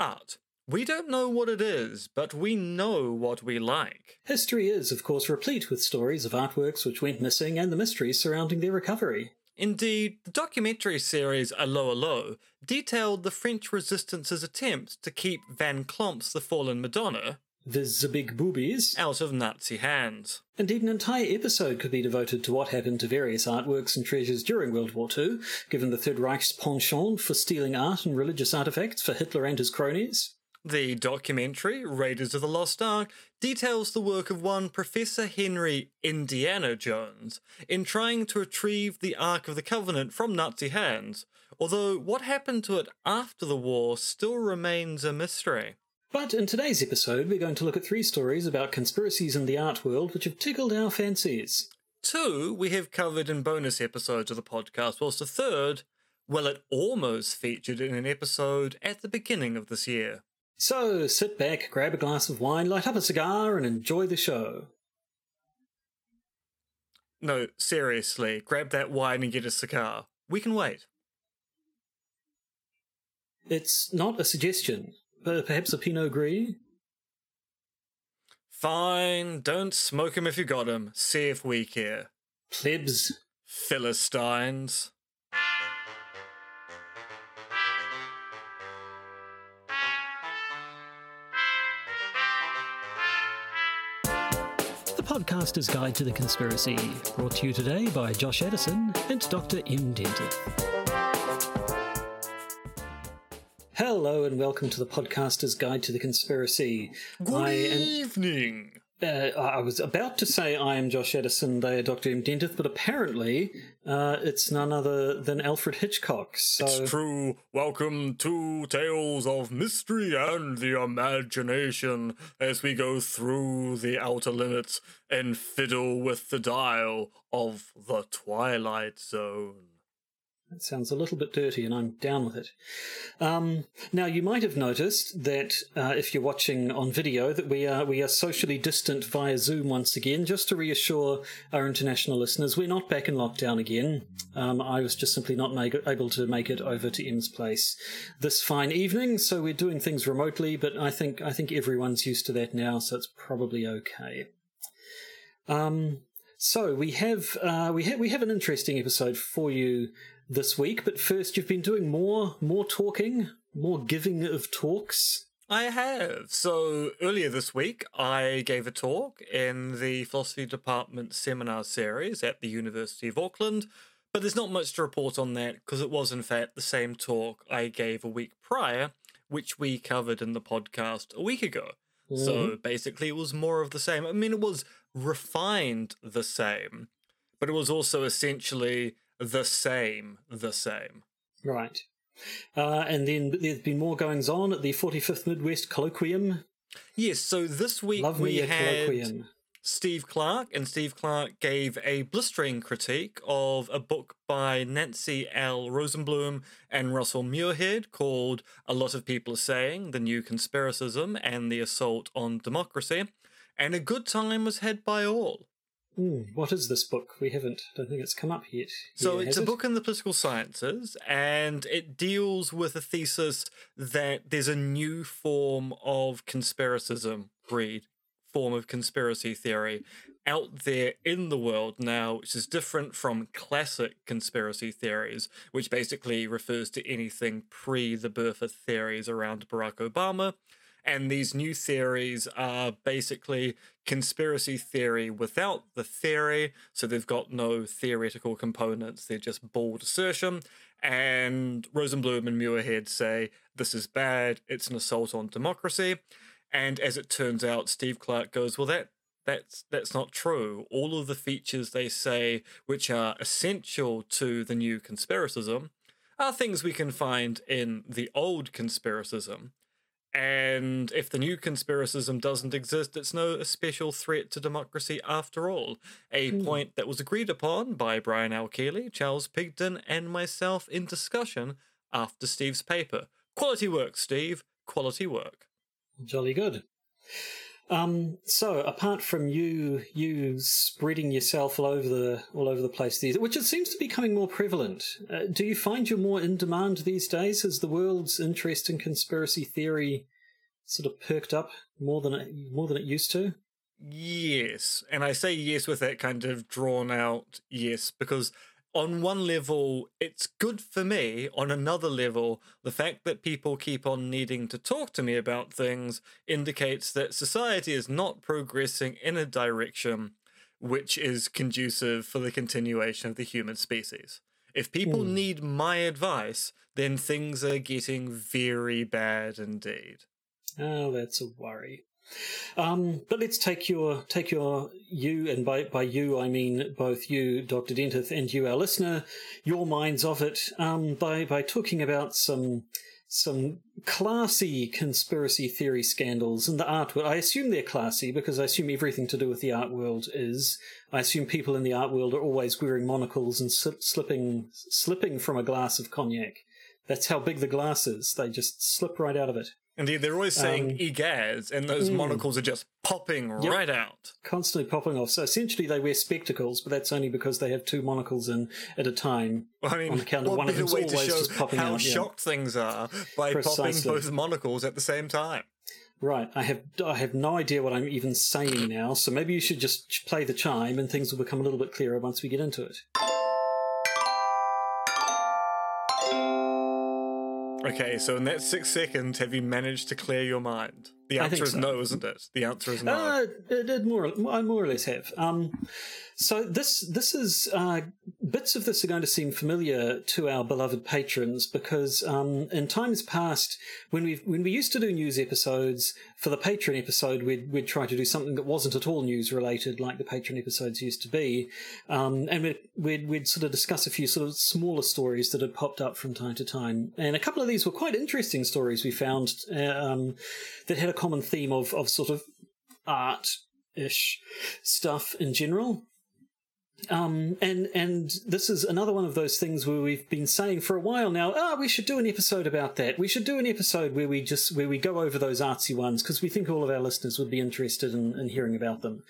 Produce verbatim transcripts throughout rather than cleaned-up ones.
art. We don't know what it is, but we know what we like. History is, of course, replete with stories of artworks which went missing and the mysteries surrounding their recovery. Indeed, the documentary series Allo Allo detailed the French resistance's attempt to keep Van Klomp's The Fallen Madonna, viz the big boobies, out of Nazi hands. Indeed, an entire episode could be devoted to what happened to various artworks and treasures during World War Two, given the Third Reich's penchant for stealing art and religious artefacts for Hitler and his cronies. The documentary, Raiders of the Lost Ark, details the work of one Professor Henry Indiana Jones in trying to retrieve the Ark of the Covenant from Nazi hands, although what happened to it after the war still remains a mystery. But in today's episode, we're going to look at three stories about conspiracies in the art world which have tickled our fancies. Two we have covered in bonus episodes of the podcast, whilst the third, well, it almost featured in an episode at the beginning of this year. So, sit back, grab a glass of wine, light up a cigar, and enjoy the show. No, seriously, grab that wine and get a cigar. We can wait. It's not a suggestion, but perhaps a Pinot Gris? Fine, don't smoke him if you got him. See if we care. Plebs. Philistines. Podcaster's Guide to the Conspiracy, brought to you today by Josh Addison and Doctor M. Denton. Hello and welcome to the Podcaster's Guide to the Conspiracy. Good I am, evening. Uh, I was about to say I am Josh Addison, they are Doctor M. Denton, but apparently uh, it's none other than Alfred Hitchcock. So... It's true. Welcome to Tales of Mystery and the Imagination as we go through the outer limits and fiddle with the dial of the Twilight Zone. That sounds a little bit dirty, and I'm down with it. Um, now, you might have noticed that uh, if you're watching on video, that we are we are socially distant via Zoom once again, just to reassure our international listeners we're not back in lockdown again. Um, I was just simply not make, able to make it over to M's place this fine evening, so we're doing things remotely. But I think I think everyone's used to that now, so it's probably okay. Um, so we have uh, we have we have an interesting episode for you this week, but first you've been doing more, more talking, more giving of talks. I have. So earlier this week, I gave a talk in the philosophy department seminar series at the University of Auckland, but there's not much to report on that because it was in fact the same talk I gave a week prior, which we covered in the podcast a week ago. Mm-hmm. So basically it was more of the same. I mean, it was refined the same, but it was also essentially the same, the same. Right. Uh, and then there's been more goings on at the forty-fifth Midwest Colloquium. Yes, so this week Love we had colloquium. Steve Clark, and Steve Clark gave a blistering critique of a book by Nancy L. Rosenblum and Russell Muirhead called A Lot of People Are Saying, The New Conspiracism and the Assault on Democracy, and a good time was had by all. Mm, what is this book? We haven't. I don't think it's come up yet. So it's a book in the political sciences, and it deals with a thesis that there's a new form of conspiracism, breed, form of conspiracy theory out there in the world now, which is different from classic conspiracy theories, which basically refers to anything pre the birth of theories around Barack Obama. And these new theories are basically conspiracy theory without the theory. So they've got no theoretical components. They're just bald assertion. And Rosenblum and Muirhead say, this is bad. It's an assault on democracy. And as it turns out, Steve Clark goes, well, that that's that's not true. All of the features they say, which are essential to the new conspiracism, are things we can find in the old conspiracism. And if the new conspiracism doesn't exist, it's no special threat to democracy after all. A mm. point that was agreed upon by Brian L. Keeley, Charles Pigden, and myself in discussion after Steve's paper. Quality work, Steve. Quality work. Jolly good. Um, so apart from you, you spreading yourself all over the all over the place, these, which it seems to be becoming more prevalent, uh, do you find you're more in demand these days? Has the world's interest in conspiracy theory sort of perked up more than it, more than it used to? Yes, and I say yes with that kind of drawn out yes, because on one level, it's good for me. On another level, the fact that people keep on needing to talk to me about things indicates that society is not progressing in a direction which is conducive for the continuation of the human species. If people mm. need my advice, then things are getting very bad indeed. Oh, that's a worry. Um, but let's take your take your you, and by by you I mean both you, Doctor Dentith, and you, our listener, your minds off it um, by by talking about some some classy conspiracy theory scandals in the art world. I assume they're classy because I assume everything to do with the art world is. I assume people in the art world are always wearing monocles and slip, slipping slipping from a glass of cognac. That's how big the glass is. They just slip right out of it. Indeed, they're always saying um, egads, and those mm, monocles are just popping yep, right out. Constantly popping off. So essentially they wear spectacles, but that's only because they have two monocles in at a time. I mean, on account of one of them's always just popping out. How shocked yeah. things are by Precisely. popping both monocles at the same time. Right, I have I have no idea what I'm even saying now, so maybe you should just play the chime and things will become a little bit clearer once we get into it. Okay, so in that six seconds, have you managed to clear your mind? The answer is so. no, isn't it? The answer is no. Uh, it, it more, I more or less have. Um, so this this is uh, bits of this are going to seem familiar to our beloved patrons because um, in times past, when we when we used to do news episodes, for the patron episode, we'd we'd try to do something that wasn't at all news related, like the patron episodes used to be, um, and we'd, we'd we'd sort of discuss a few sort of smaller stories that had popped up from time to time, and a couple of these were quite interesting stories we found uh, um, that had a common theme of, of sort of art-ish stuff in general. Um, and and this is another one of those things where we've been saying for a while now, ah, oh, we should do an episode about that. We should do an episode where we just where we go over those artsy ones because we think all of our listeners would be interested in, in hearing about them.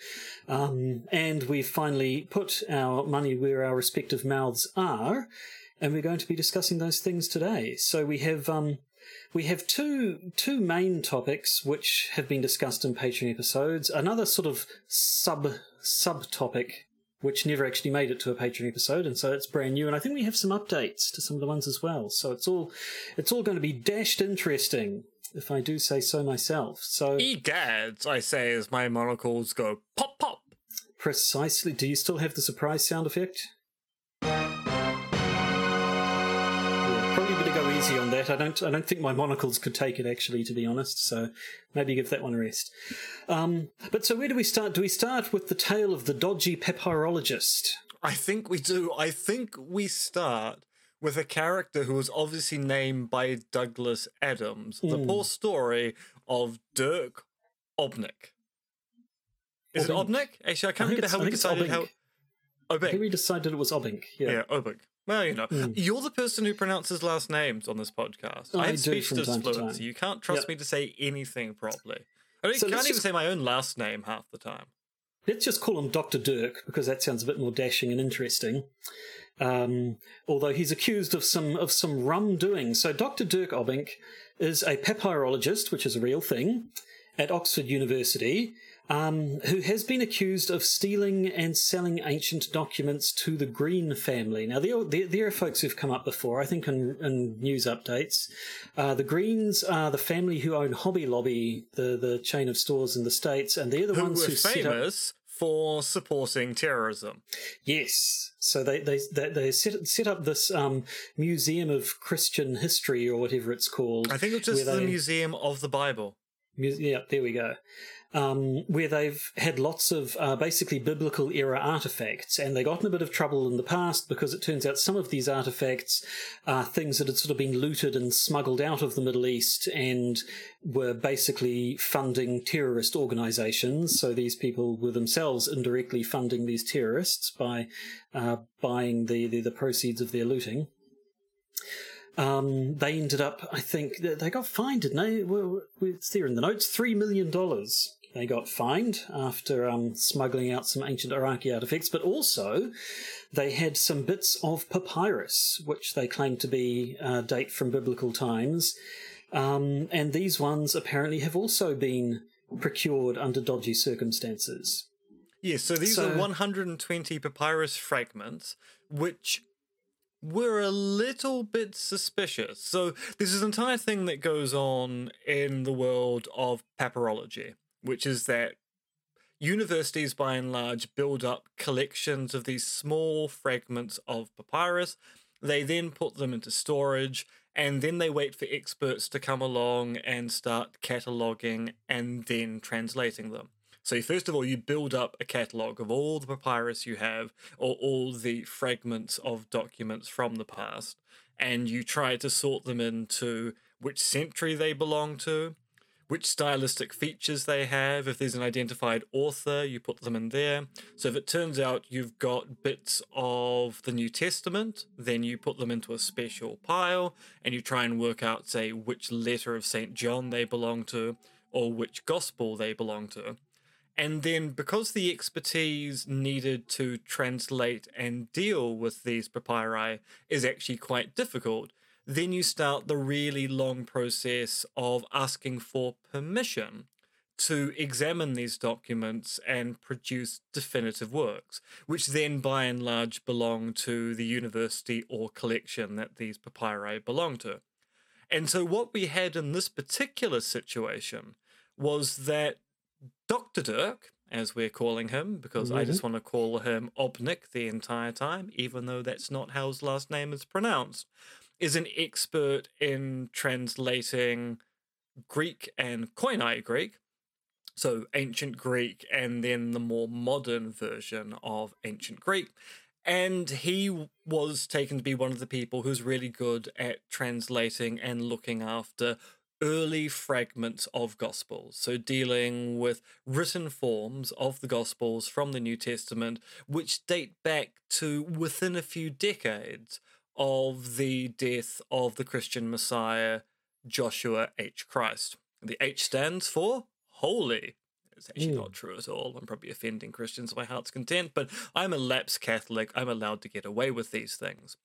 Um, and we've finally put our money where our respective mouths are, and we're going to be discussing those things today. So we have... Um, We have two two main topics which have been discussed in Patreon episodes. Another sort of sub sub-topic which never actually made it to a Patreon episode, and so it's brand new. And I think we have some updates to some of the ones as well. So it's all it's all going to be dashed interesting, if I do say so myself. So egads, I say, as my monocles go pop pop. Precisely. Do you still have the surprise sound effect? On that, I don't. I don't think my monocles could take it, actually, to be honest. So maybe give that one a rest. Um, but so, where do we start? Do we start with the tale of the dodgy papyrologist? I think we do. I think we start with a character who was obviously named by Douglas Adams. Mm. The poor story of Dirk Obbink. Is Obbink. it Obbink? Actually, I can't I remember how we decided Obbink. how. Obbink. I think we decided it was Obbink. Yeah, yeah Obbink. Well, you know, mm. you're the person who pronounces last names on this podcast. I, I have speech disfluency. You can't trust yep. me to say anything properly. I mean, so can't even just... say my own last name half the time. Let's just call him Doctor Dirk, because that sounds a bit more dashing and interesting. Um, although he's accused of some of some rum doing. So Doctor Dirk Obbink is a papyrologist, which is a real thing, at Oxford University, um, who has been accused of stealing and selling ancient documents to the Green family. Now, there, there, there are folks who've come up before, I think, in, in news updates. Uh, the Greens are the family who own Hobby Lobby, the, the chain of stores in the States, and they're the who ones were who famous set up... for supporting terrorism. Yes. So they they, they, they set, set up this um, Museum of Christian History, or whatever it's called. I think it's just the they... Museum of the Bible. Yeah, there we go. Um, where they've had lots of uh, basically biblical era artifacts, and they got in a bit of trouble in the past because it turns out some of these artifacts are things that had sort of been looted and smuggled out of the Middle East and were basically funding terrorist organizations. So these people were themselves indirectly funding these terrorists by uh, buying the, the, the proceeds of their looting. Um, they ended up, I think, they got fined, didn't they? It's there in the notes, three million dollars They got fined after um, smuggling out some ancient Iraqi artifacts, but also they had some bits of papyrus, which they claimed to be uh, date from biblical times. Um, and these ones apparently have also been procured under dodgy circumstances. Yes, so these so, are one hundred twenty papyrus fragments, which were a little bit suspicious. So there's this entire thing that goes on in the world of papyrology, which is that universities, by and large, build up collections of these small fragments of papyrus. They then put them into storage, and then they wait for experts to come along and start cataloguing and then translating them. So first of all, you build up a catalogue of all the papyrus you have, or all the fragments of documents from the past, and you try to sort them into which century they belong to, which stylistic features they have. If there's an identified author, you put them in there. So if it turns out you've got bits of the New Testament, then you put them into a special pile, and you try and work out, say, which letter of Saint John they belong to, or which gospel they belong to. And then, because the expertise needed to translate and deal with these papyri is actually quite difficult, then you start the really long process of asking for permission to examine these documents and produce definitive works, which then, by and large, belong to the university or collection that these papyri belong to. And so what we had in this particular situation was that Doctor Dirk, as we're calling him, because mm-hmm. I just want to call him Obbink the entire time, even though that's not how his last name is pronounced, is an expert in translating Greek and Koine Greek, so ancient Greek and then the more modern version of ancient Greek. And he was taken to be one of the people who's really good at translating and looking after early fragments of Gospels, so dealing with written forms of the Gospels from the New Testament, which date back to within a few decades of the death of the Christian Messiah, Joshua H. Christ. The H stands for holy. It's actually mm. not true at all. I'm probably offending Christians to my heart's content, but I'm a lapsed Catholic. I'm allowed to get away with these things.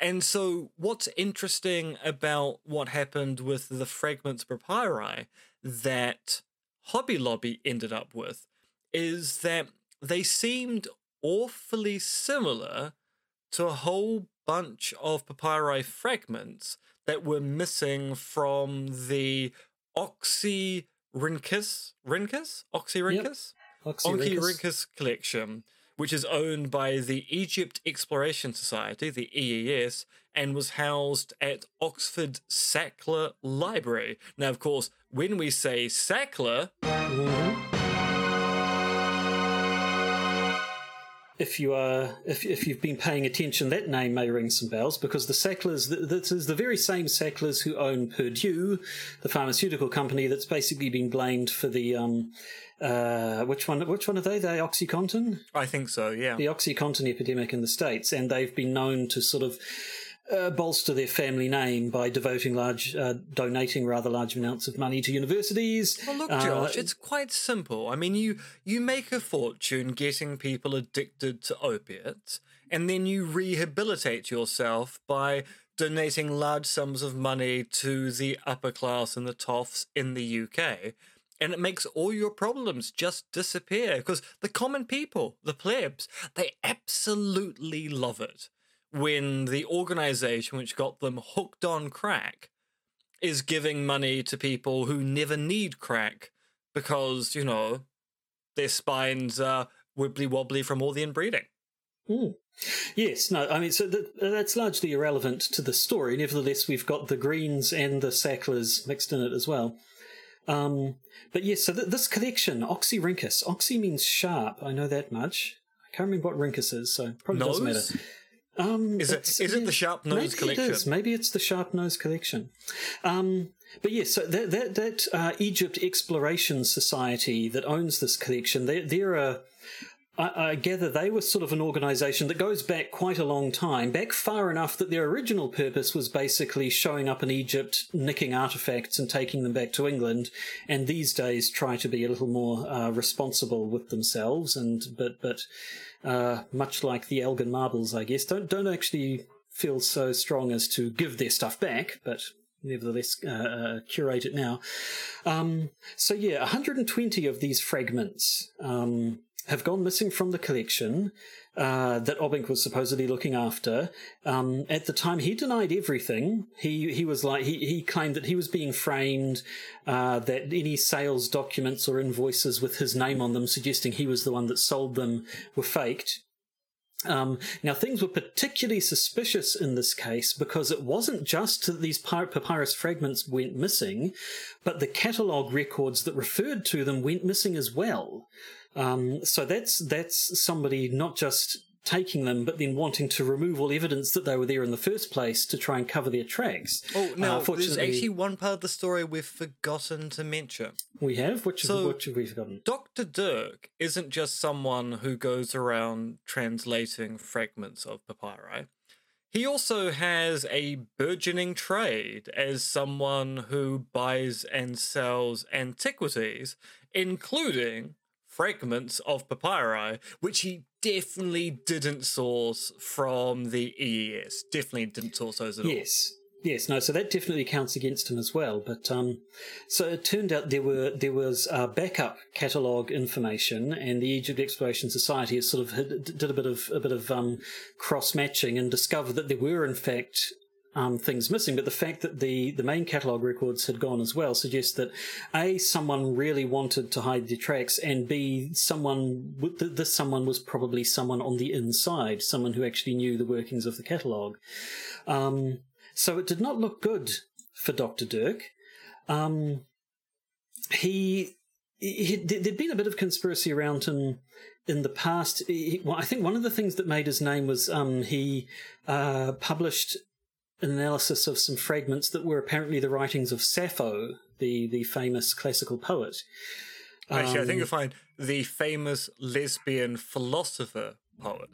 And so what's interesting about what happened with the fragments papyri that Hobby Lobby ended up with is that they seemed awfully similar to a whole bunch of papyri fragments that were missing from the Oxyrhynchus, Rhynchus? Oxyrhynchus? Yep. Oxyrhynchus collection, which is owned by the Egypt Exploration Society, the E E S, and was housed at Oxford Sackler Library. Now, of course, when we say Sackler... If, you are, if, if you've been paying attention, that name may ring some bells, because the Sacklers, this is the very same Sacklers who own Purdue, the pharmaceutical company that's basically been blamed for the... Um, Uh, which one? Which one are they? They OxyContin? I think so. Yeah, the OxyContin epidemic in the States, and they've been known to sort of uh, bolster their family name by devoting large, uh, donating rather large amounts of money to universities. Well, look, Josh, uh, it's quite simple. I mean, you you make a fortune getting people addicted to opiates, and then you rehabilitate yourself by donating large sums of money to the upper class and the toffs in the U K. And it makes all your problems just disappear, because the common people, the plebs, they absolutely love it when the organisation which got them hooked on crack is giving money to people who never need crack because, you know, their spines are wibbly-wobbly from all the inbreeding. Mm. Yes, no, I mean, so the, that's largely irrelevant to the story. Nevertheless, we've got the Greens and the Sacklers mixed in it as well. Um, but yes, so th- this collection, Oxyrhynchus, Oxy means sharp, I know that much. I can't remember what Rhynchus is, so probably nose? Doesn't matter. Um, is it, is it the sharp nose maybe collection? It is. Maybe it's the sharp nose collection. Um, but yes, so that, that, that uh, Egypt Exploration Society that owns this collection, they're, they're a... I, I gather they were sort of an organisation that goes back quite a long time, back far enough that their original purpose was basically showing up in Egypt, nicking artefacts and taking them back to England, and these days try to be a little more uh, responsible with themselves, and but but uh, much like the Elgin Marbles, I guess, don't don't actually feel so strong as to give their stuff back, but nevertheless uh, uh, curate it now. Um, so yeah, one hundred twenty of these fragments Um, have gone missing from the collection uh, that Obbink was supposedly looking after. Um, at the time, he denied everything. He he was like he, he claimed that he was being framed, uh, that any sales documents or invoices with his name on them suggesting he was the one that sold them were faked. Um, now, things were particularly suspicious in this case because it wasn't just that these papyrus fragments went missing, but the catalogue records that referred to them went missing as well. Um, so that's that's somebody not just taking them, but then wanting to remove all evidence that they were there in the first place to try and cover their tracks. Oh, no, uh, there's actually one part of the story we've forgotten to mention. We have? Which, so, which have we forgotten? Doctor Dirk isn't just someone who goes around translating fragments of papyri. He also has a burgeoning trade as someone who buys and sells antiquities, including fragments of papyri, which he definitely didn't source from the E E S. Definitely didn't source those at all. Yes. Yes, no, so that definitely counts against him as well. But um, so it turned out there were there was uh, backup catalogue information, and the Egypt Exploration Society has sort of had, did a bit of a bit of um, cross matching and discovered that there were in fact Um, things missing, but the fact that the, the main catalogue records had gone as well suggests that A, someone really wanted to hide their tracks, and B, someone this someone was probably someone on the inside, someone who actually knew the workings of the catalogue. Um, so it did not look good for Doctor Dirk. Um, he, he there'd been a bit of conspiracy around him in the past. He, well, I think one of the things that made his name was um, he uh, published an analysis of some fragments that were apparently the writings of Sappho, the, the famous classical poet. Um, Actually, I think you'll find the famous lesbian philosopher poet.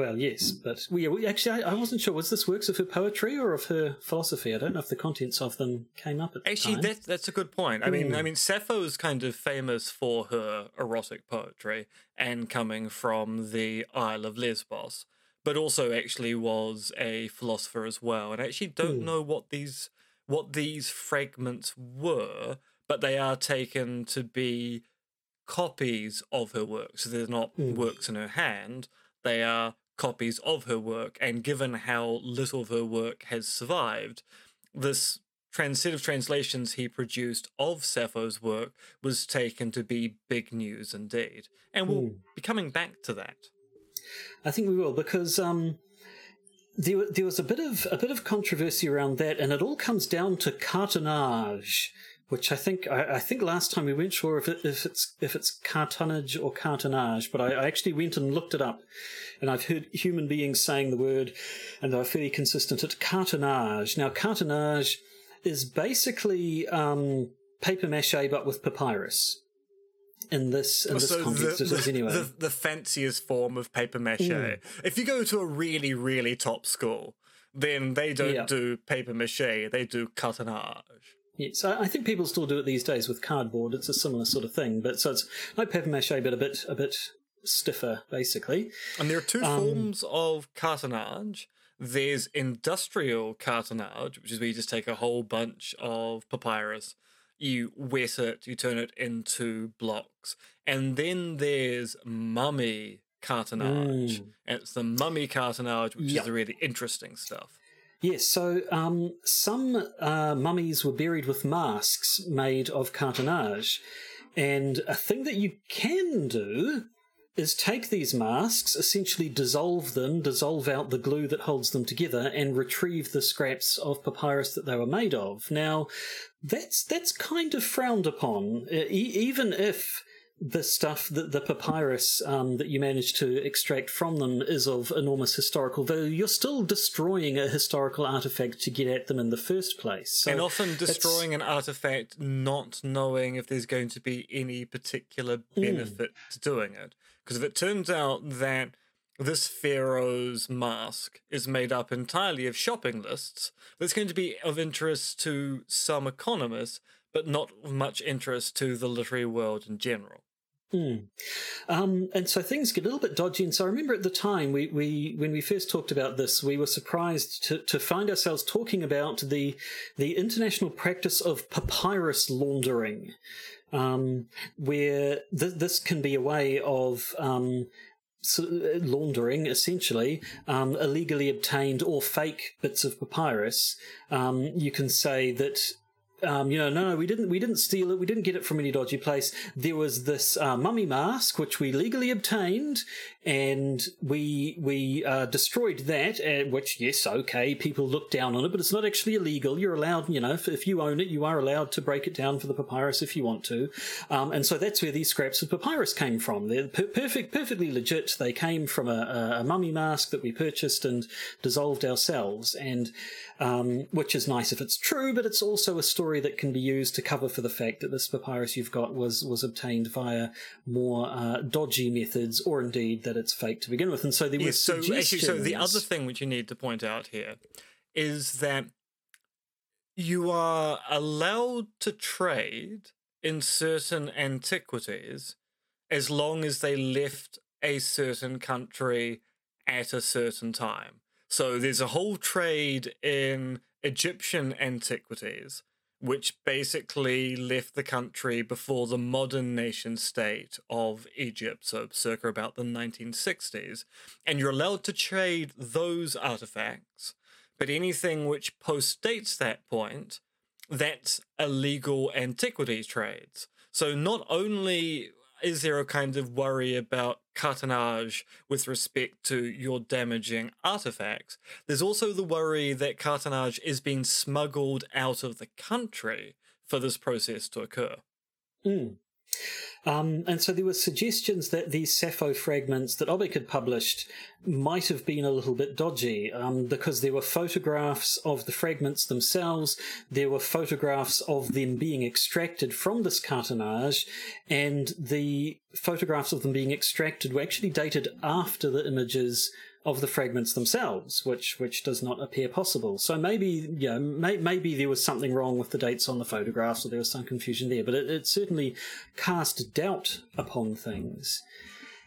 Well, yes, but we, we actually, I, I wasn't sure. Was this works of her poetry or of her philosophy? I don't know if the contents of them came up at the Actually, time. Actually, that, that's a good point. I mean, mm. I mean, Sappho is kind of famous for her erotic poetry and coming from the Isle of Lesbos, but also actually was a philosopher as well. And I actually don't mm. know what these what these fragments were, but they are taken to be copies of her work. So they're not mm. works in her hand. They are copies of her work. And given how little of her work has survived, this trans- set of translations he produced of Sappho's work was taken to be big news indeed. And we'll mm. be coming back to that. I think we will, because um, there, there was a bit of a bit of controversy around that, and it all comes down to cartonnage, which I think I, I think last time we weren't sure if, it, if it's if it's cartonnage or cartonnage, but I, I actually went and looked it up, and I've heard human beings saying the word, and they're fairly consistent. It's cartonnage. Now, cartonnage is basically um, paper mache, but with papyrus. In this, in this so context, the, it is anyway. The, the fanciest form of papier-mâché. Mm. If you go to a really, really top school, then they don't yeah. do papier-mâché, they do cartonnage. Yes, I, I think people still do it these days with cardboard. It's a similar sort of thing. But so it's like papier-mâché, but a bit, a bit stiffer, basically. And there are two um, forms of cartonnage. There's industrial cartonnage, which is where you just take a whole bunch of papyrus, you wet it, you turn it into blocks. And then there's mummy cartonnage. Mm. And it's the mummy cartonnage, which yep. is the really interesting stuff. Yes, so um, some uh, mummies were buried with masks made of cartonnage. And a thing that you can do is take these masks, essentially dissolve them, dissolve out the glue that holds them together, and retrieve the scraps of papyrus that they were made of. Now, that's that's kind of frowned upon, e- even if the stuff that the papyrus um, that you managed to extract from them is of enormous historical value, you're still destroying a historical artifact to get at them in the first place. So and often destroying an artifact not knowing if there's going to be any particular benefit mm. to doing it. Because if it turns out that this pharaoh's mask is made up entirely of shopping lists, that's going to be of interest to some economists, but not much interest to the literary world in general. Mm. Um, and so things get a little bit dodgy. And so I remember at the time, we, we when we first talked about this, we were surprised to, to find ourselves talking about the the international practice of papyrus laundering, um, where th- this can be a way of um, so laundering, essentially, um, illegally obtained or fake bits of papyrus. Um, you can say that... Um, you know, no, no, we didn't. We didn't steal it. We didn't get it from any dodgy place. There was this uh, mummy mask which we legally obtained, and we we uh, destroyed that. And which, yes, okay, people look down on it, but it's not actually illegal. You're allowed, you know, if, if you own it, you are allowed to break it down for the papyrus if you want to. Um, and so that's where these scraps of papyrus came from. They're per- perfect, perfectly legit. They came from a, a mummy mask that we purchased and dissolved ourselves, and um, which is nice if it's true, but it's also a story that can be used to cover for the fact that this papyrus you've got was was obtained via more uh, dodgy methods, or indeed that it's fake to begin with. And so there was yes, so, actually, so the other thing which you need to point out here is that you are allowed to trade in certain antiquities as long as they left a certain country at a certain time. So there's a whole trade in Egyptian antiquities which basically left the country before the modern nation-state of Egypt, so circa about the nineteen sixties. And you're allowed to trade those artifacts, but anything which postdates that point, that's illegal antiquity trades. So not only is there a kind of worry about cartonnage with respect to your damaging artifacts, there's also the worry that cartonnage is being smuggled out of the country for this process to occur. Mm. Um, and so there were suggestions that these Sappho fragments that Obbink had published might have been a little bit dodgy, um, because there were photographs of the fragments themselves, there were photographs of them being extracted from this cartonnage, and the photographs of them being extracted were actually dated after the images of the fragments themselves, which which does not appear possible. So maybe you know, may, maybe there was something wrong with the dates on the photographs, or there was some confusion there, but it, it certainly cast doubt upon things.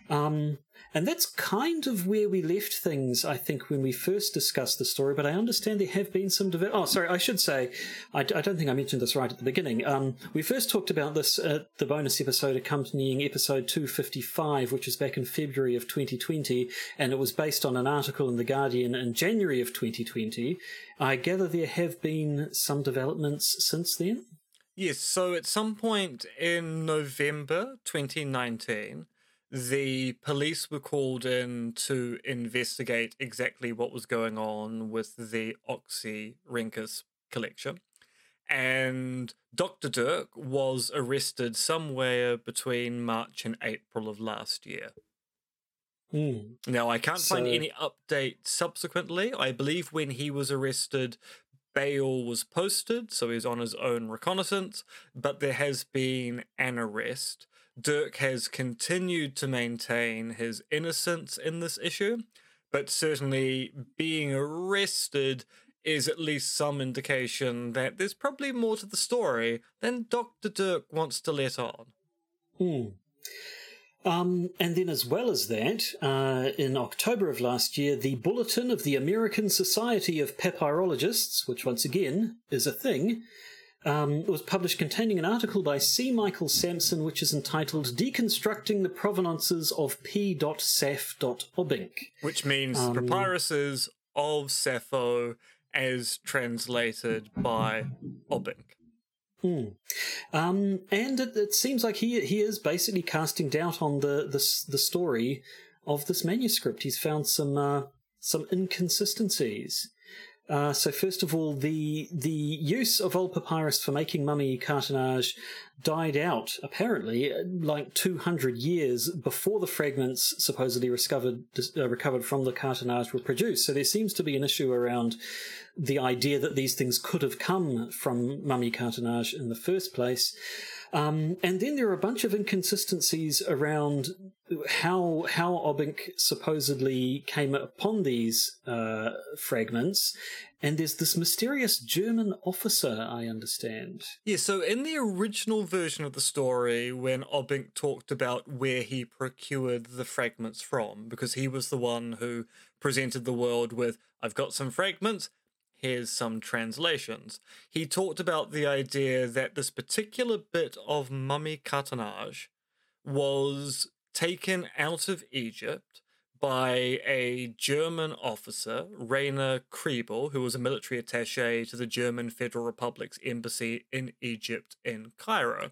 Um, and that's kind of where we left things, I think, when we first discussed the story, but I understand there have been some... Deve- oh, sorry, I should say, I, d- I don't think I mentioned this right at the beginning. Um, we first talked about this at the bonus episode accompanying episode two fifty-five, which was back in February of twenty twenty, and it was based on an article in The Guardian in January of twenty twenty. I gather there have been some developments since then? Yes, so at some point in November twenty nineteen... the police were called in to investigate exactly what was going on with the Oxyrhynchus collection. And Doctor Dirk was arrested somewhere between March and April of last year. Mm. Now, I can't so... find any update subsequently. I believe when he was arrested, bail was posted, so he's on his own recognizance, but there has been an arrest. Dirk has continued to maintain his innocence in this issue, but certainly being arrested is at least some indication that there's probably more to the story than Doctor Dirk wants to let on. Hmm. Um, and then as well as that, uh, in October of last year, the Bulletin of the American Society of Papyrologists, which once again is a thing, Um, it was published containing an article by C. Michael Sampson, which is entitled Deconstructing the Provenances of P Saff Obbink. Which means um, Papyruses of Sappho as translated by Obbink. Hmm. Um, and it, it seems like he he is basically casting doubt on the, the, the story of this manuscript. He's found some uh, some inconsistencies. Uh, so first of all, the the use of old papyrus for making mummy cartonnage died out, apparently, like two hundred years before the fragments supposedly recovered, uh, recovered from the cartonnage were produced. So there seems to be an issue around the idea that these things could have come from mummy cartonnage in the first place. Um, and then there are a bunch of inconsistencies around how how Obbink supposedly came upon these uh, fragments. And there's this mysterious German officer, I understand. Yeah, so in the original version of the story, when Obbink talked about where he procured the fragments from, because he was the one who presented the world with, I've got some fragments, here's some translations. He talked about the idea that this particular bit of mummy cartonnage was taken out of Egypt by a German officer, Rainer Kriebel, who was a military attaché to the German Federal Republic's embassy in Egypt in Cairo.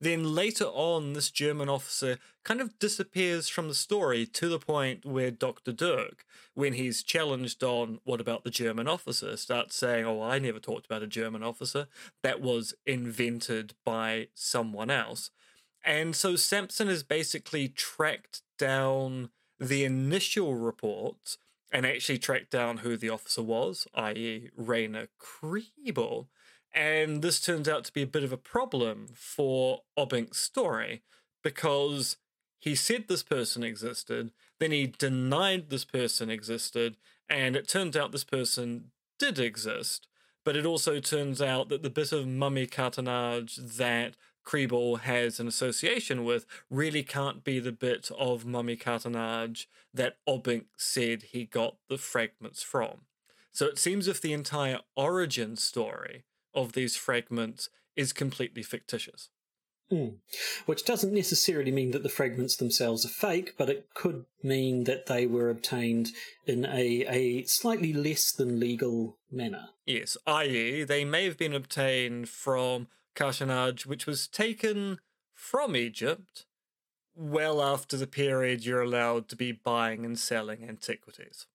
Then later on, this German officer kind of disappears from the story to the point where Doctor Dirk, when he's challenged on what about the German officer, starts saying, oh, I never talked about a German officer. That was invented by someone else. And so Sampson has basically tracked down the initial report and actually tracked down who the officer was, that is. Rainer Kriebel. And this turns out to be a bit of a problem for Obbink's story because he said this person existed, then he denied this person existed, and it turns out this person did exist. But it also turns out that the bit of mummy cartonnage that Kriebel has an association with really can't be the bit of mummy cartonnage that Obbink said he got the fragments from. So it seems if the entire origin story of these fragments is completely fictitious. Mm. Which doesn't necessarily mean that the fragments themselves are fake, but it could mean that they were obtained in a, a slightly less than legal manner. Yes, that is they may have been obtained from cartonnage, which was taken from Egypt well after the period you're allowed to be buying and selling antiquities.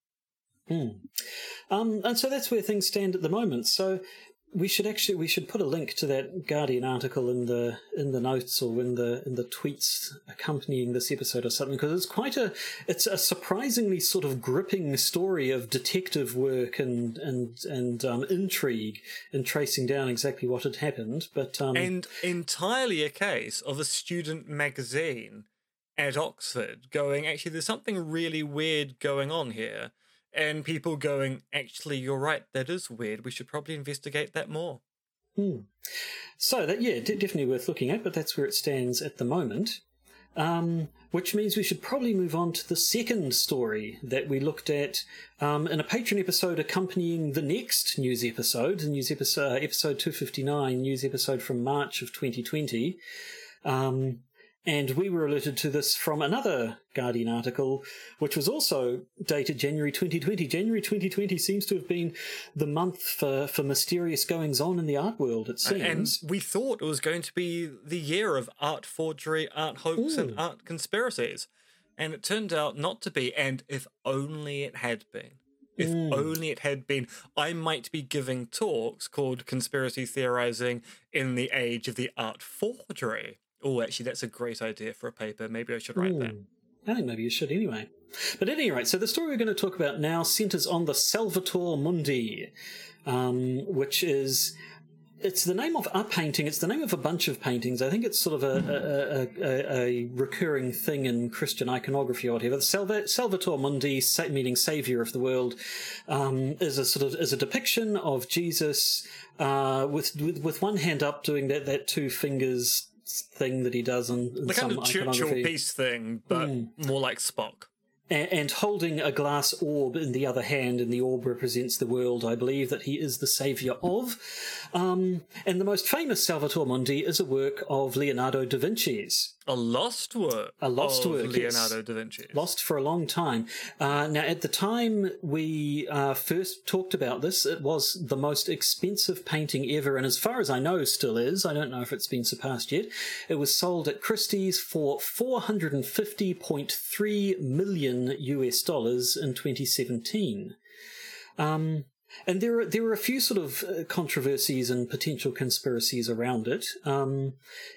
Mm. Um, and so that's where things stand at the moment. So we should actually we should put a link to that Guardian article in the in the notes or in the in the tweets accompanying this episode or something, because it's quite a it's a surprisingly sort of gripping story of detective work and and and um, intrigue in tracing down exactly what had happened. But um, and entirely a case of a student magazine at Oxford going, actually, there's something really weird going on here. And people going, actually, you're right, that is weird. We should probably investigate that more. Hmm. So, that yeah, d- definitely worth looking at, but that's where it stands at the moment. Um, which means we should probably move on to the second story that we looked at um, in a Patreon episode accompanying the next news episode, the news episode, episode two fifty-nine, news episode from March of twenty twenty. Um... And we were alerted to this from another Guardian article, which was also dated January twenty twenty. January twenty twenty seems to have been the month for, for mysterious goings-on in the art world, it seems. And we thought it was going to be the year of art forgery, art hoax, mm. and art conspiracies. And it turned out not to be, and if only it had been. If mm. only it had been, I might be giving talks called Conspiracy Theorising in the Age of the Art Forgery. Oh, actually, that's a great idea for a paper. Maybe I should write Ooh, that. I think maybe you should anyway. But at any rate, so the story we're going to talk about now centres on the Salvator Mundi, um, which is... It's the name of a painting. It's the name of a bunch of paintings. I think it's sort of a, a, a, a recurring thing in Christian iconography or whatever. Salva, Salvator Mundi, meaning Saviour of the World, um, is a sort of is a depiction of Jesus uh, with, with with one hand up, doing that that two fingers thing that he does in, in the kind some of Churchill piece thing, but mm. more like Spock. And, and holding a glass orb in the other hand, and the orb represents the world, I believe, that he is the saviour of. Um, and the most famous Salvator Mundi is a work of Leonardo da Vinci's. A lost work. A lost of work, Leonardo yes. da Vinci's. Lost for a long time. Uh, now, at the time we uh, first talked about this, it was the most expensive painting ever, and as far as I know, still is. I don't know if it's been surpassed yet. It was sold at Christie's for four hundred fifty point three million U S dollars in twenty seventeen. Um, And there are there are a few sort of controversies and potential conspiracies around it. Um,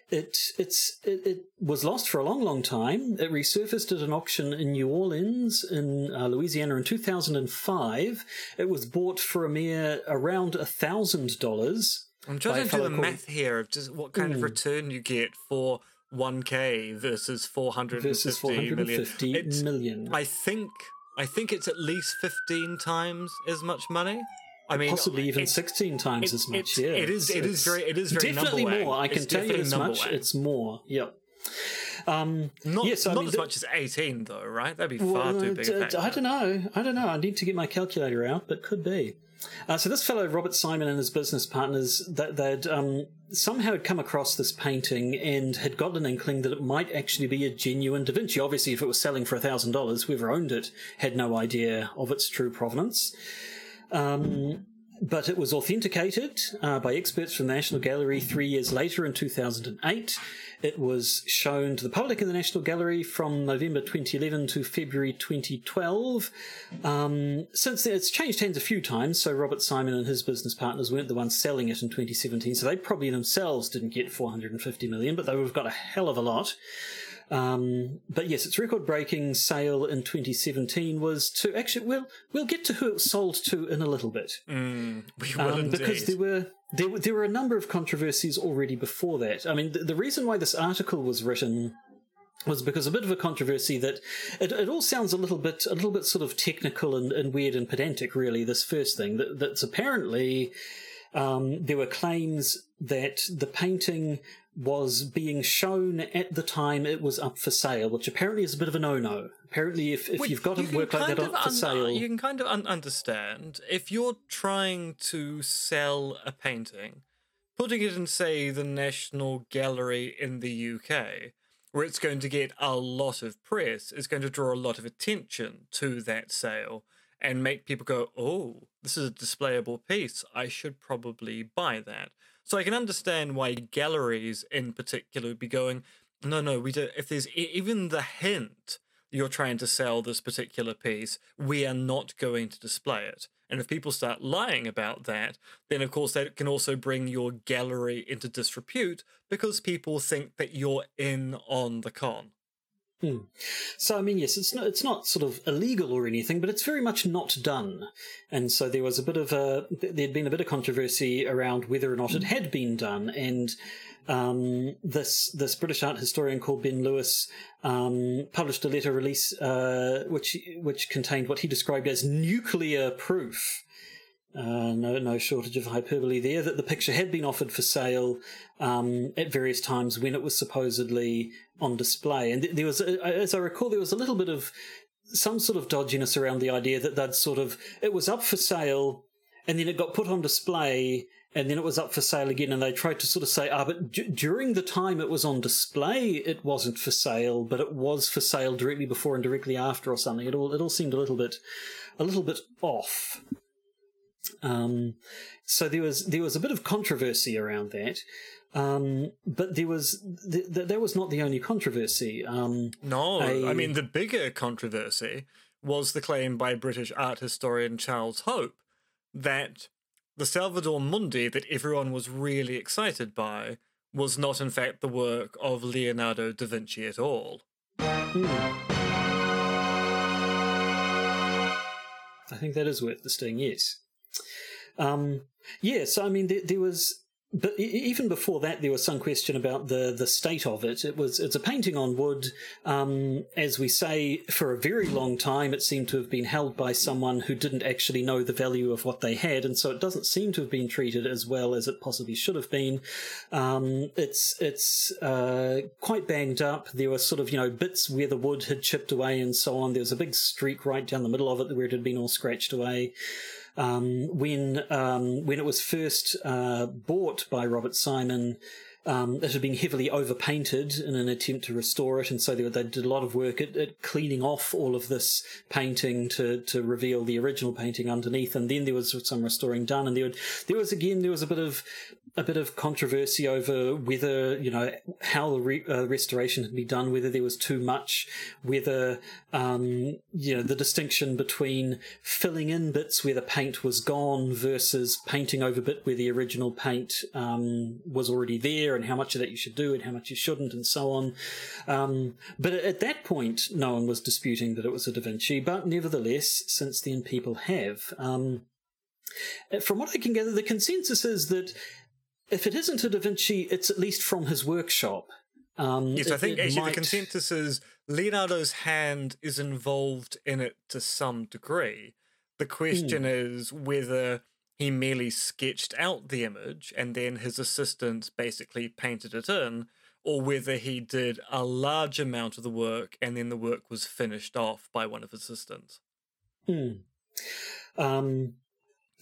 it it's it, it was lost for a long, long time. It resurfaced at an auction in New Orleans in uh, Louisiana in two thousand five. It was bought for a mere around a thousand dollars. I'm trying to do the math here of just what kind mm. of return you get for one K versus four hundred fifty million. I think. I think it's at least fifteen times as much money. I mean, possibly even sixteen times it, as much. It, yeah, it is. It is very. It is very definitely more. I can tell you as much. It's more. Yep. Um, not yes, not I mean, as th- much as eighteen, though, right? That'd be far well, too big. D- a factor. I don't know. I don't know. I need to get my calculator out, but could be. Uh, so this fellow, Robert Simon, and his business partners, that they'd um, somehow had come across this painting and had gotten an inkling that it might actually be a genuine Da Vinci. Obviously, if it was selling for one thousand dollars, whoever owned it had no idea of its true provenance. Um, but it was authenticated uh, by experts from the National Gallery three years later in two thousand eight. It was shown to the public in the National Gallery from November twenty eleven to February twenty twelve. Um, since then, it's changed hands a few times, so Robert Simon and his business partners weren't the ones selling it in twenty seventeen, so they probably themselves didn't get four hundred fifty million dollars, but they would have got a hell of a lot. Um, but yes, its record-breaking sale in twenty seventeen was to... Actually, we'll, we'll get to who it was sold to in a little bit. Mm, we will um, indeed. Because there were... There were, there were a number of controversies already before that. I mean, the, the reason why this article was written was because a bit of a controversy that it, it all sounds a little bit, a little bit sort of technical and, and weird and pedantic, really, this first thing. That, that's apparently um, there were claims that the painting was being shown at the time it was up for sale, which apparently is a bit of a no-no. Apparently, if, if you've got a work like that up for un- sale... You can kind of un- understand. If you're trying to sell a painting, putting it in, say, the National Gallery in the U K, where it's going to get a lot of press, is going to draw a lot of attention to that sale and make people go, oh, this is a displayable piece. I should probably buy that. So I can understand why galleries in particular would be going, no, no, we don't. If there's even the hint you're trying to sell this particular piece, we are not going to display it. And if people start lying about that, then of course that can also bring your gallery into disrepute because people think that you're in on the con. Hmm. So, I mean, yes, it's not, it's not sort of illegal or anything, but it's very much not done. And so there was a bit of a, there'd been a bit of controversy around whether or not it had been done. And um, this this British art historian called Ben Lewis um, published a letter release uh, which which contained what he described as nuclear proof. Uh, no, no shortage of hyperbole there, that the picture had been offered for sale um, at various times when it was supposedly on display. And th- there was, a, as I recall, there was a little bit of some sort of dodginess around the idea that that sort of, it was up for sale and then it got put on display and then it was up for sale again. And they tried to sort of say, ah, but d- during the time it was on display, it wasn't for sale, but it was for sale directly before and directly after or something. It all, it all seemed a little bit, a little bit off. Um, so there was there was a bit of controversy around that, um, but there was th- th- that was not the only controversy. Um, no, a... I mean the bigger controversy was the claim by British art historian Charles Hope that the Salvator Mundi that everyone was really excited by was not in fact the work of Leonardo da Vinci at all. Mm. I think that is worth the sting, yes. Um, yeah, so I mean, there, there was, but even before that, there was some question about the, the state of it. It was it's a painting on wood, um, as we say, for a very long time. It seemed to have been held by someone who didn't actually know the value of what they had, and so it doesn't seem to have been treated as well as it possibly should have been. Um, it's it's uh, quite banged up. There were sort of you know bits where the wood had chipped away and so on. There was a big streak right down the middle of it where it had been all scratched away. Um, when um, when it was first uh, bought by Robert Simon, um, it had been heavily overpainted in an attempt to restore it, and so they, they did a lot of work at, at cleaning off all of this painting to, to reveal the original painting underneath. And then there was some restoring done, and there, would, there was again there was a bit of a bit of controversy over whether, you know, how the re- uh, restoration had been done, whether there was too much, whether, um, you know, the distinction between filling in bits where the paint was gone versus painting over bit where the original paint um, was already there, and how much of that you should do and how much you shouldn't, and so on. Um, but at that point, no one was disputing that it was a Da Vinci, but nevertheless, since then people have. Um, from what I can gather, the consensus is that if it isn't a Da Vinci, it's at least from his workshop. Um, yes, it, I think actually might... the consensus is Leonardo's hand is involved in it to some degree. The question mm. is whether he merely sketched out the image and then his assistants basically painted it in, or whether he did a large amount of the work and then the work was finished off by one of his assistants. Mm. Um.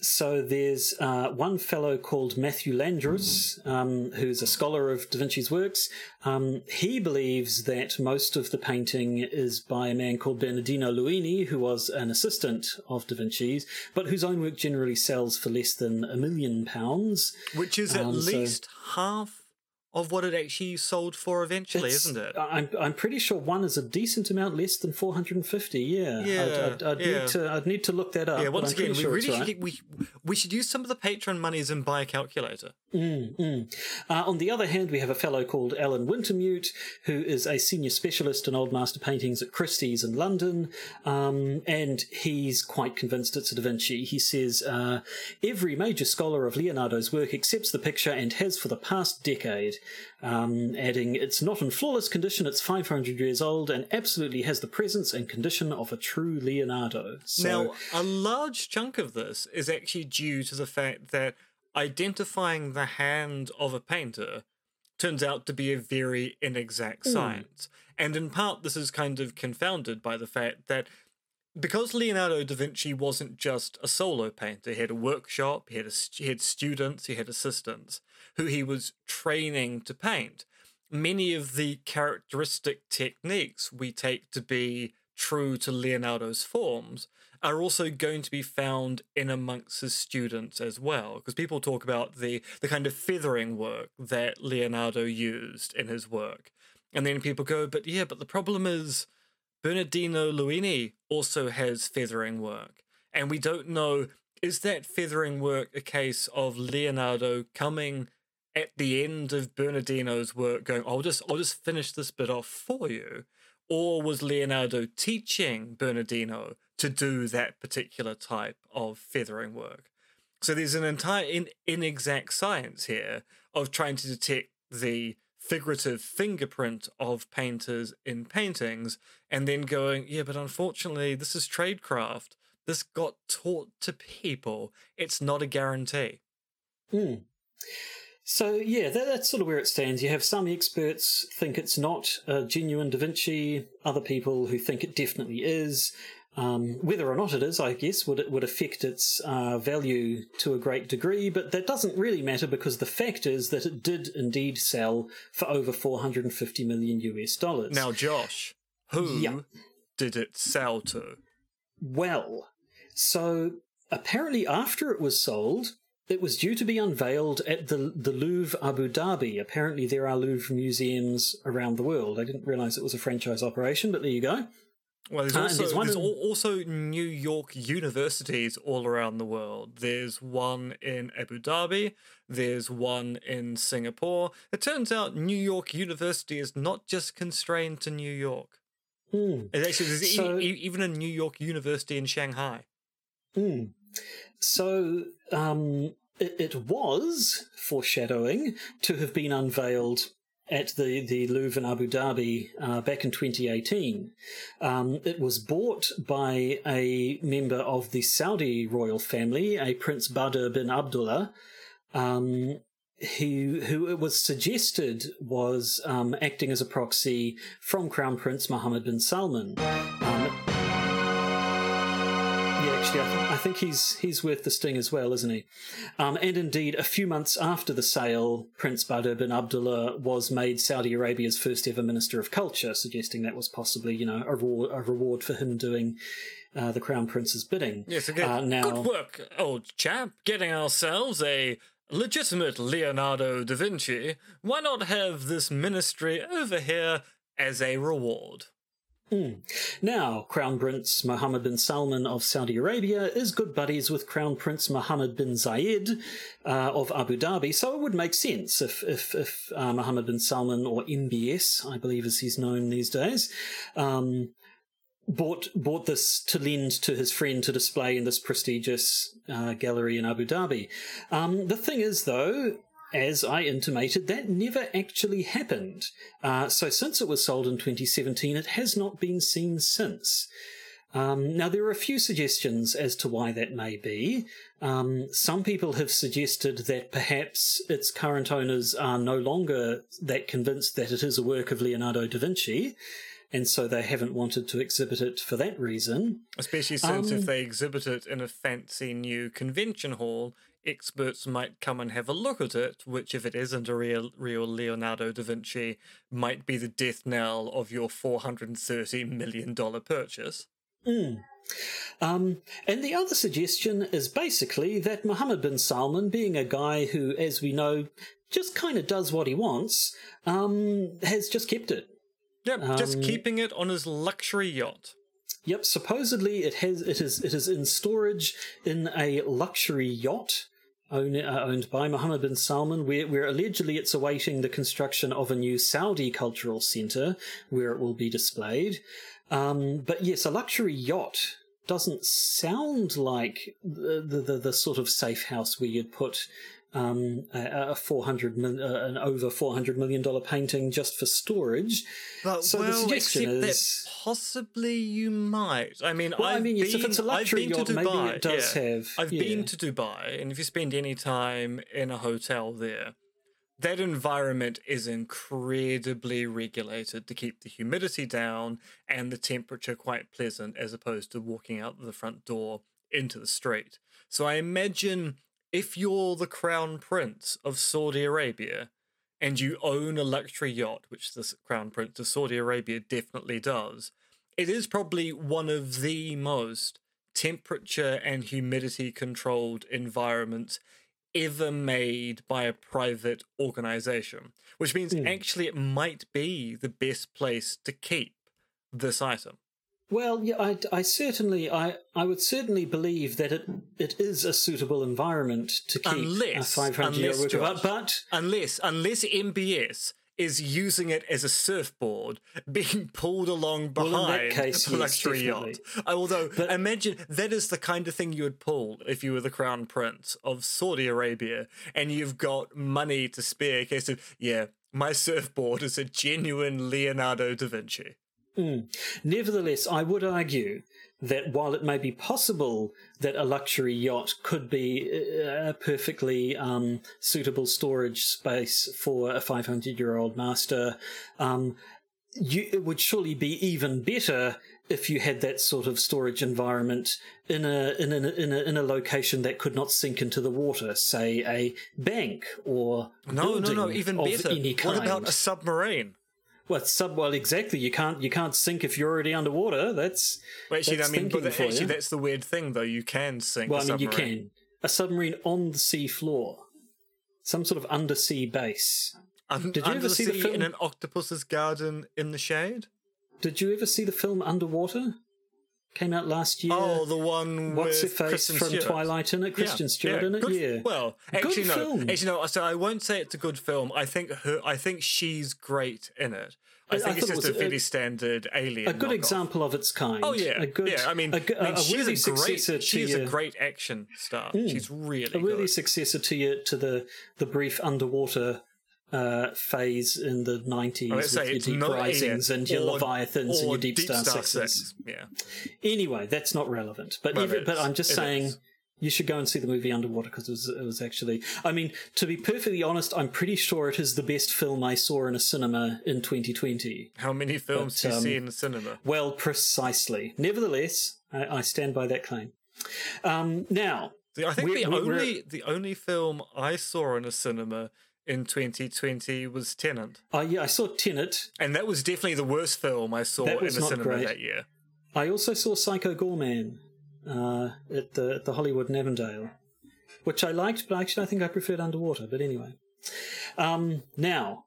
So there's uh, one fellow called Matthew Landrus, um, who's a scholar of Da Vinci's works. Um, he believes that most of the painting is by a man called Bernardino Luini, who was an assistant of Da Vinci's, but whose own work generally sells for less than a million pounds. Which is at um, least so half of what it actually sold for eventually, isn't it? I'm I'm pretty sure one is a decent amount less than four hundred fifty. Yeah, yeah. I'd, I'd, I'd yeah. need to I'd need to look that up. Yeah, once again, we sure really should right. get, we we should use some of the Patreon monies and buy a calculator. Mm, mm. Uh, on the other hand, we have a fellow called Alan Wintermute, who is a senior specialist in old master paintings at Christie's in London, um, and he's quite convinced it's a Da Vinci. He says uh, every major scholar of Leonardo's work accepts the picture and has for the past decade. Um, adding, it's not in flawless condition, it's five hundred years old, and absolutely has the presence and condition of a true Leonardo. So, now, a large chunk of this is actually due to the fact that identifying the hand of a painter turns out to be a very inexact science. Mm. And in part, this is kind of confounded by the fact that because Leonardo da Vinci wasn't just a solo painter, he had a workshop, he had, a, he had students, he had assistants who he was training to paint. Many of the characteristic techniques we take to be true to Leonardo's forms are also going to be found in amongst his students as well, because people talk about the, the kind of feathering work that Leonardo used in his work. And then people go, but yeah, but the problem is Bernardino Luini also has feathering work. And we don't know, is that feathering work a case of Leonardo coming at the end of Bernardino's work going, I'll just I'll just finish this bit off for you? Or was Leonardo teaching Bernardino to do that particular type of feathering work? So there's an entire in, inexact science here of trying to detect the figurative fingerprint of painters in paintings and then going, yeah, but unfortunately this is tradecraft. This got taught to people. It's not a guarantee. Mm. So, yeah, that, that's sort of where it stands. You have some experts think it's not a genuine Da Vinci, other people who think it definitely is. Um, whether or not it is, I guess, would it would affect its uh, value to a great degree, but that doesn't really matter because the fact is that it did indeed sell for over four hundred fifty million US dollars. Now, Josh, who yeah. did it sell to? Well, so apparently after it was sold, it was due to be unveiled at the the Louvre Abu Dhabi. Apparently there are Louvre museums around the world. I didn't realise it was a franchise operation, but there you go. Well, there's also, uh, there's one there's in... also New York universities all around the world. There's one in Abu Dhabi. There's one in Singapore. It turns out New York University is not just constrained to New York. Mm. It actually, there's so, e- even a New York university in Shanghai. Mm. So um, it, it was foreshadowing to have been unveiled at the, the Louvre in Abu Dhabi uh, back in twenty eighteen. Um, it was bought by a member of the Saudi royal family, a Prince Badr bin Abdullah, um, who who it was suggested was um, acting as a proxy from Crown Prince Mohammed bin Salman. Um, Actually, I, th- I think he's he's worth the sting as well, isn't he? Um, and indeed, a few months after the sale, Prince Badr bin Abdullah was made Saudi Arabia's first ever Minister of Culture, suggesting that was possibly, you know, a, re- a reward for him doing uh, the Crown Prince's bidding. Yes, again, uh, now, good work, old chap, getting ourselves a legitimate Leonardo da Vinci, why not have this ministry over here as a reward? Hmm. Now, Crown Prince Mohammed bin Salman of Saudi Arabia is good buddies with Crown Prince Mohammed bin Zayed uh, of Abu Dhabi, so it would make sense if if, if uh, Mohammed bin Salman, or M B S, I believe as he's known these days, um, bought bought this to lend to his friend to display in this prestigious uh, gallery in Abu Dhabi. Um, the thing is, though, as I intimated, that never actually happened. Uh, so since it was sold in twenty seventeen, it has not been seen since. Um, now, there are a few suggestions as to why that may be. Um, some people have suggested that perhaps its current owners are no longer that convinced that it is a work of Leonardo da Vinci, and so they haven't wanted to exhibit it for that reason. Especially since um, if they exhibit it in a fancy new convention hall, experts might come and have a look at it, which, if it isn't a real real Leonardo da Vinci, might be the death knell of your four hundred thirty million dollars purchase. Mm. Um, and the other suggestion is basically that Mohammed bin Salman, being a guy who, as we know, just kind of does what he wants, um, has just kept it. Yep, um, just keeping it on his luxury yacht. Yep, supposedly it has it is it is in storage in a luxury yacht own, uh, owned by Mohammed bin Salman, where, where allegedly it's awaiting the construction of a new Saudi cultural centre where it will be displayed. Um, but yes, a luxury yacht doesn't sound like the the, the, the sort of safe house where you'd put um, a, a four hundred an over four hundred million dollar painting just for storage. But so well, the suggestion is that possibly you might. I mean, well, I've I mean, yes, been, if it's a luxury yacht, Dubai, maybe it does yeah. have. I've yeah. been to Dubai, and if you spend any time in a hotel there, that environment is incredibly regulated to keep the humidity down and the temperature quite pleasant, as opposed to walking out the front door into the street. So I imagine if you're the Crown Prince of Saudi Arabia and you own a luxury yacht, which the Crown Prince of Saudi Arabia definitely does, it is probably one of the most temperature and humidity controlled environments ever made by a private organisation, which means mm. actually it might be the best place to keep this item. Well, yeah, I, I certainly, I, I would certainly believe that it it is a suitable environment to keep unless, a five hundred year work of art, but unless unless M B S is using it as a surfboard, being pulled along behind well, in that case, the luxury yes, yacht. Although, but, imagine that is the kind of thing you would pull if you were the Crown Prince of Saudi Arabia and you've got money to spare. Case of, yeah, my surfboard is a genuine Leonardo da Vinci. Mm. Nevertheless, I would argue that while it may be possible that a luxury yacht could be a perfectly um, suitable storage space for a five hundred year old master, um, you, it would surely be even better if you had that sort of storage environment in a in a, in a in a location that could not sink into the water, say a bank or no no no even better. What about a submarine? Well, sub, well, exactly. You can't you can't sink if you're already underwater. That's well, actually, that's I mean, but the, actually, you. that's the weird thing, though. You can sink. Well, a I mean, submarine. you can a submarine on the sea floor, some sort of undersea base. Um, Did you ever see the film In an Octopus's Garden in the Shade? Did you ever see the film Underwater? Came out last year. Oh, the one What's with her face Kristen from Stewart. Twilight in it, Kristen yeah, Stewart yeah, in it. Good, yeah. Well, actually good no, film. actually no. So I won't say it's a good film. I think her. I think she's great in it. I, I think I it's just it a very a, standard alien. A good knockoff. example of its kind. Oh yeah, a good, yeah. I mean, a, a, I mean a she's really a great. She's your, a great action star. Mm, she's really a really good. successor to your, to the the brief underwater uh phase in the nineties with your Deep Risings and your Leviathans and your Deep Star Sixes. Yeah. Anyway, that's not relevant. But even, but I'm just saying you should go and see the movie Underwater, because it was, it was actually... I mean, to be perfectly honest, I'm pretty sure it is the best film I saw in a cinema in twenty twenty. How many films do you see in the cinema? Well, precisely. Nevertheless, I, I stand by that claim. Um, now... I think the only the only film I saw in a cinema... in twenty twenty was Tenet. Oh, yeah, I saw Tenet. And that was definitely the worst film I saw in the cinema great. that year. I also saw Psycho Gorman uh, at the at the Hollywood in Avondale. which I liked, but actually I think I preferred underwater. But anyway. Um, now,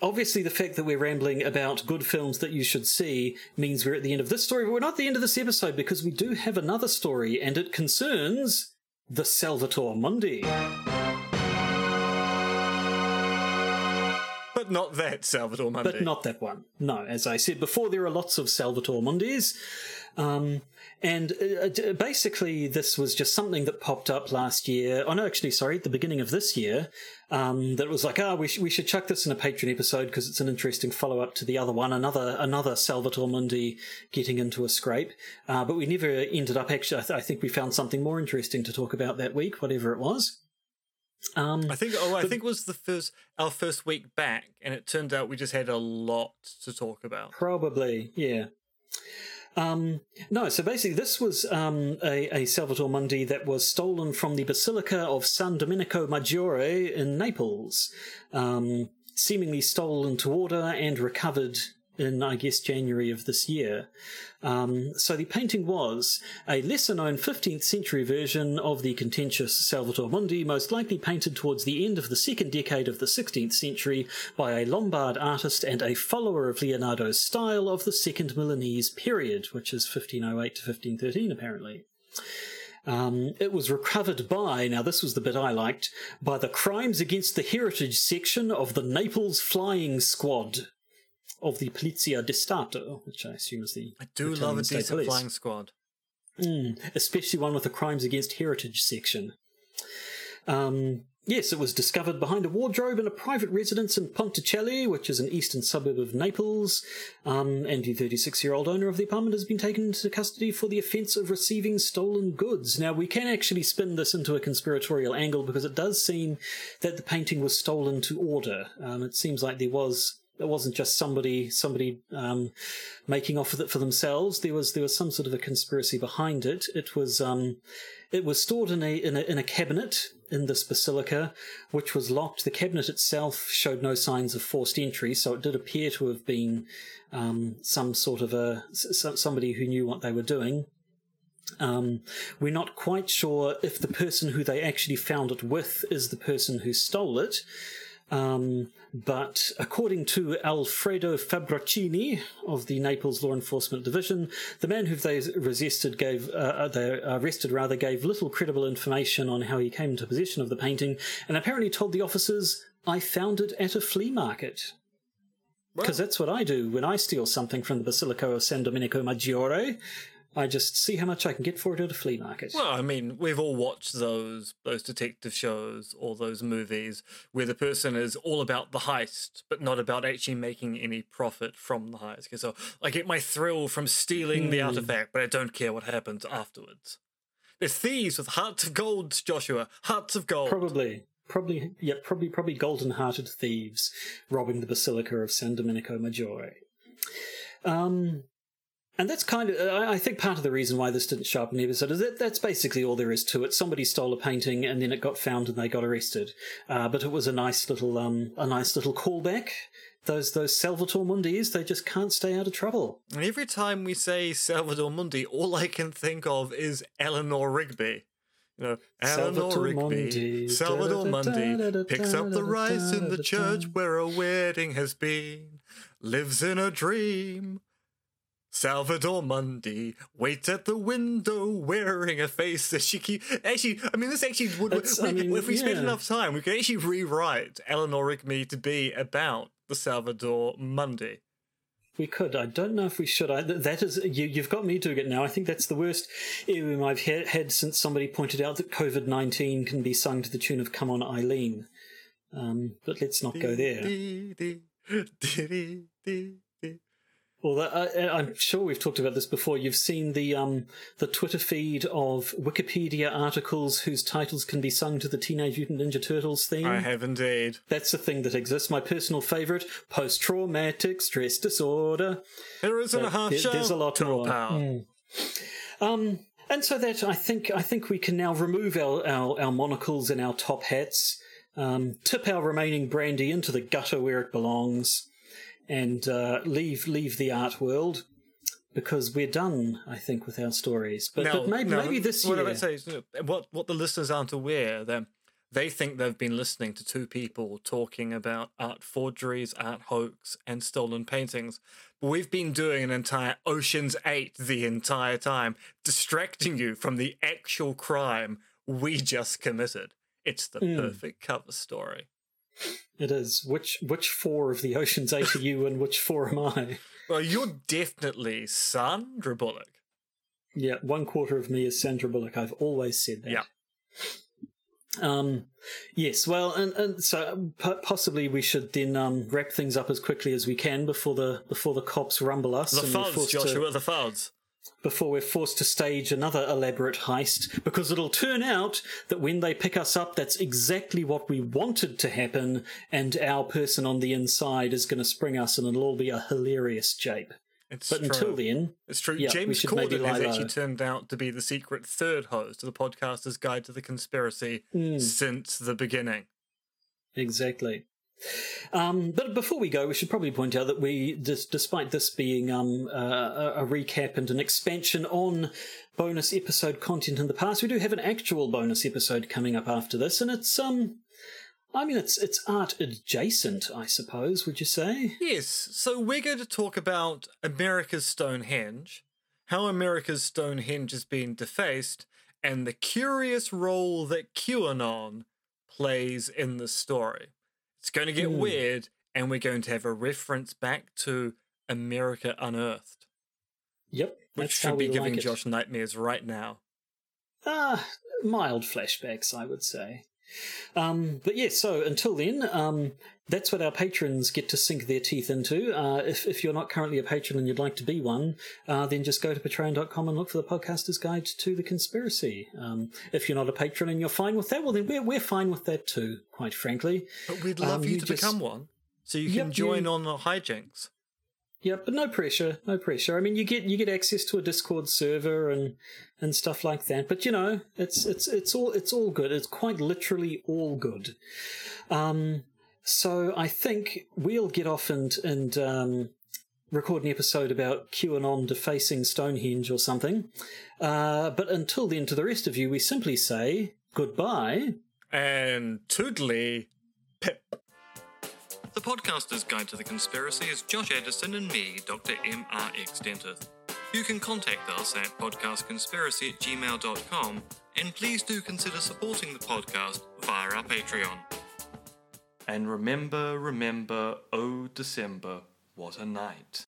obviously the fact that we're rambling about good films that you should see means we're at the end of this story, but we're not at the end of this episode because we do have another story, and it concerns the Salvator Mundi. But not that Salvator Mundi. But not that one. No, as I said before, there are lots of Salvator Mundis. Um, and uh, basically this was just something that popped up last year. Oh no, actually, sorry, at the beginning of this year, um, that was like, ah, oh, we, sh- we should chuck this in a Patreon episode because it's an interesting follow-up to the other one, another another Salvator Mundi getting into a scrape. Uh, but we never ended up, actually, I, th- I think we found something more interesting to talk about that week, whatever it was. Um, I think oh I but, think it was the first our first week back, and it turned out we just had a lot to talk about. Probably, yeah. Um, no, so basically this was um, a, a Salvator Mundi that was stolen from the Basilica of San Domenico Maggiore in Naples, um, seemingly stolen to order and recovered in, I guess, January of this year. Um, so the painting was a lesser-known fifteenth century version of the contentious Salvator Mundi, most likely painted towards the end of the second decade of the sixteenth century by a Lombard artist and a follower of Leonardo's style of the Second Milanese period, which is fifteen oh eight to fifteen thirteen, apparently. Um, it was recovered by, now this was the bit I liked, by the Crimes Against the Heritage section of the Naples Flying Squad of the Polizia di Stato, which I assume is the I do Italian love a decent police. Flying squad. Mm, especially one with the Crimes Against Heritage section. Um, yes, it was discovered behind a wardrobe in a private residence in Ponticelli, which is an eastern suburb of Naples, um, and the thirty-six-year-old owner of the apartment has been taken into custody for the offence of receiving stolen goods. Now, we can actually spin this into a conspiratorial angle because it does seem that the painting was stolen to order. Um, it seems like there was... It wasn't just somebody somebody um, making off with it for themselves. There was there was some sort of a conspiracy behind it. It was um, it was stored in a, in a in a cabinet in this basilica, which was locked. The cabinet itself showed no signs of forced entry, so it did appear to have been um, some sort of a somebody who knew what they were doing. Um, we're not quite sure if the person who they actually found it with is the person who stole it. Um, but according to Alfredo Fabrocini of the Naples Law Enforcement Division, the man who they resisted gave, uh, they arrested rather, gave little credible information on how he came into possession of the painting, and apparently told the officers, "I found it at a flea market." Because that's what I do when I steal something from the Basilica of San Domenico Maggiore. I just see how much I can get for it at a flea market. Well, I mean, we've all watched those those detective shows or those movies where the person is all about the heist, but not about actually making any profit from the heist. So I get my thrill from stealing mm. the artifact, but I don't care what happens afterwards. They're thieves with hearts of gold, Joshua. Hearts of gold. Probably. Probably, yeah, probably, probably golden-hearted thieves robbing the Basilica of San Domenico Maggiore. Um... And that's kind of, I think part of the reason why this didn't show up in the episode is that that's basically all there is to it. Somebody stole a painting and then it got found and they got arrested. Uh, but it was a nice little, um, a nice little callback. Those, those Salvator Mundis, they just can't stay out of trouble. And every time we say Salvator Mundi, all I can think of is Eleanor Rigby. You know, Eleanor Rigby, Salvator Mundi, picks up the rice in the church where a wedding has been, lives in a dream. Salvator Mundi waits at the window wearing a face that she keeps... Actually, I mean, this actually would... We, I mean, if we yeah. spent enough time, we could actually rewrite Eleanor Rigby to be about the Salvator Mundi. We could. I don't know if we should. I, that is, you, you've got me doing it now. I think that's the worst E M I've ha- had since somebody pointed out that covid nineteen can be sung to the tune of Come On Eileen. Um, but let's not go there. Although I, I'm sure we've talked about this before. You've seen the um, the Twitter feed of Wikipedia articles whose titles can be sung to the Teenage Mutant Ninja Turtles theme. I have indeed. That's the thing that exists. My personal favourite, post-traumatic stress disorder. There is a half there, show. There's a lot more. Mm. Um, and so that I think I think we can now remove our, our, our monocles and our top hats, um, tip our remaining brandy into the gutter where it belongs. And uh, leave leave the art world, because we're done, I think, with our stories. But, no, but maybe, no, maybe this year... What I say is, what, what the listeners aren't aware, then they think they've been listening to two people talking about art forgeries, art hoax, and stolen paintings. But we've been doing an entire Ocean's Eight the entire time, distracting you from the actual crime we just committed. It's the mm. perfect cover story. It is. Which which four of the Ocean's Eight are you and which four am I? Well, you're definitely Sandra Bullock. Yeah, one quarter of me is Sandra Bullock. I've always said that. Yeah. Um, yes, well, and, and so p- possibly we should then um, wrap things up as quickly as we can before the before the cops rumble us. The thuds, Joshua, to, the thuds. Before we're forced to stage another elaborate heist, because it'll turn out that when they pick us up, that's exactly what we wanted to happen, and our person on the inside is going to spring us, and it'll all be a hilarious jape. It's but true. Until then... It's true. Yeah, James Corden has actually turned out to be the secret third host of the Podcaster's Guide to the Conspiracy mm. since the beginning. Exactly. Um, but before we go, we should probably point out that we, dis- despite this being um, uh, a recap and an expansion on bonus episode content in the past, we do have an actual bonus episode coming up after this, and it's... um. I mean, it's it's art adjacent, I suppose, would you say? Yes. So we're going to talk about America's Stonehenge, how America's Stonehenge has been defaced, and the curious role that QAnon plays in the story. It's going to get mm. weird, and we're going to have a reference back to America Unearthed. Yep. Which should be giving like Josh nightmares right now. Ah, mild flashbacks, I would say. Um, but yeah, so until then, um, that's what our patrons get to sink their teeth into. Uh, if, if you're not currently a patron and you'd like to be one, uh, then just go to patreon dot com and look for the Podcaster's Guide to the Conspiracy. Um, if you're not a patron and you're fine with that, well then we're, we're fine with that too, quite frankly. But we'd love um, you, you to just... become one, so you can yep, join you... on the hijinks. Yeah, but no pressure, no pressure. I mean, you get you get access to a Discord server and, and stuff like that. But you know, it's it's it's all it's all good. It's quite literally all good. Um, so I think we'll get off and and um, record an episode about QAnon defacing Stonehenge or something. Uh, but until then, to the rest of you, we simply say goodbye and toodly pip. The Podcaster's Guide to the Conspiracy is Josh Anderson and me, Doctor M R X Dentith. You can contact us at podcastconspiracy at gmail dot com, and please do consider supporting the podcast via our Patreon. And remember, remember, oh December, what a night.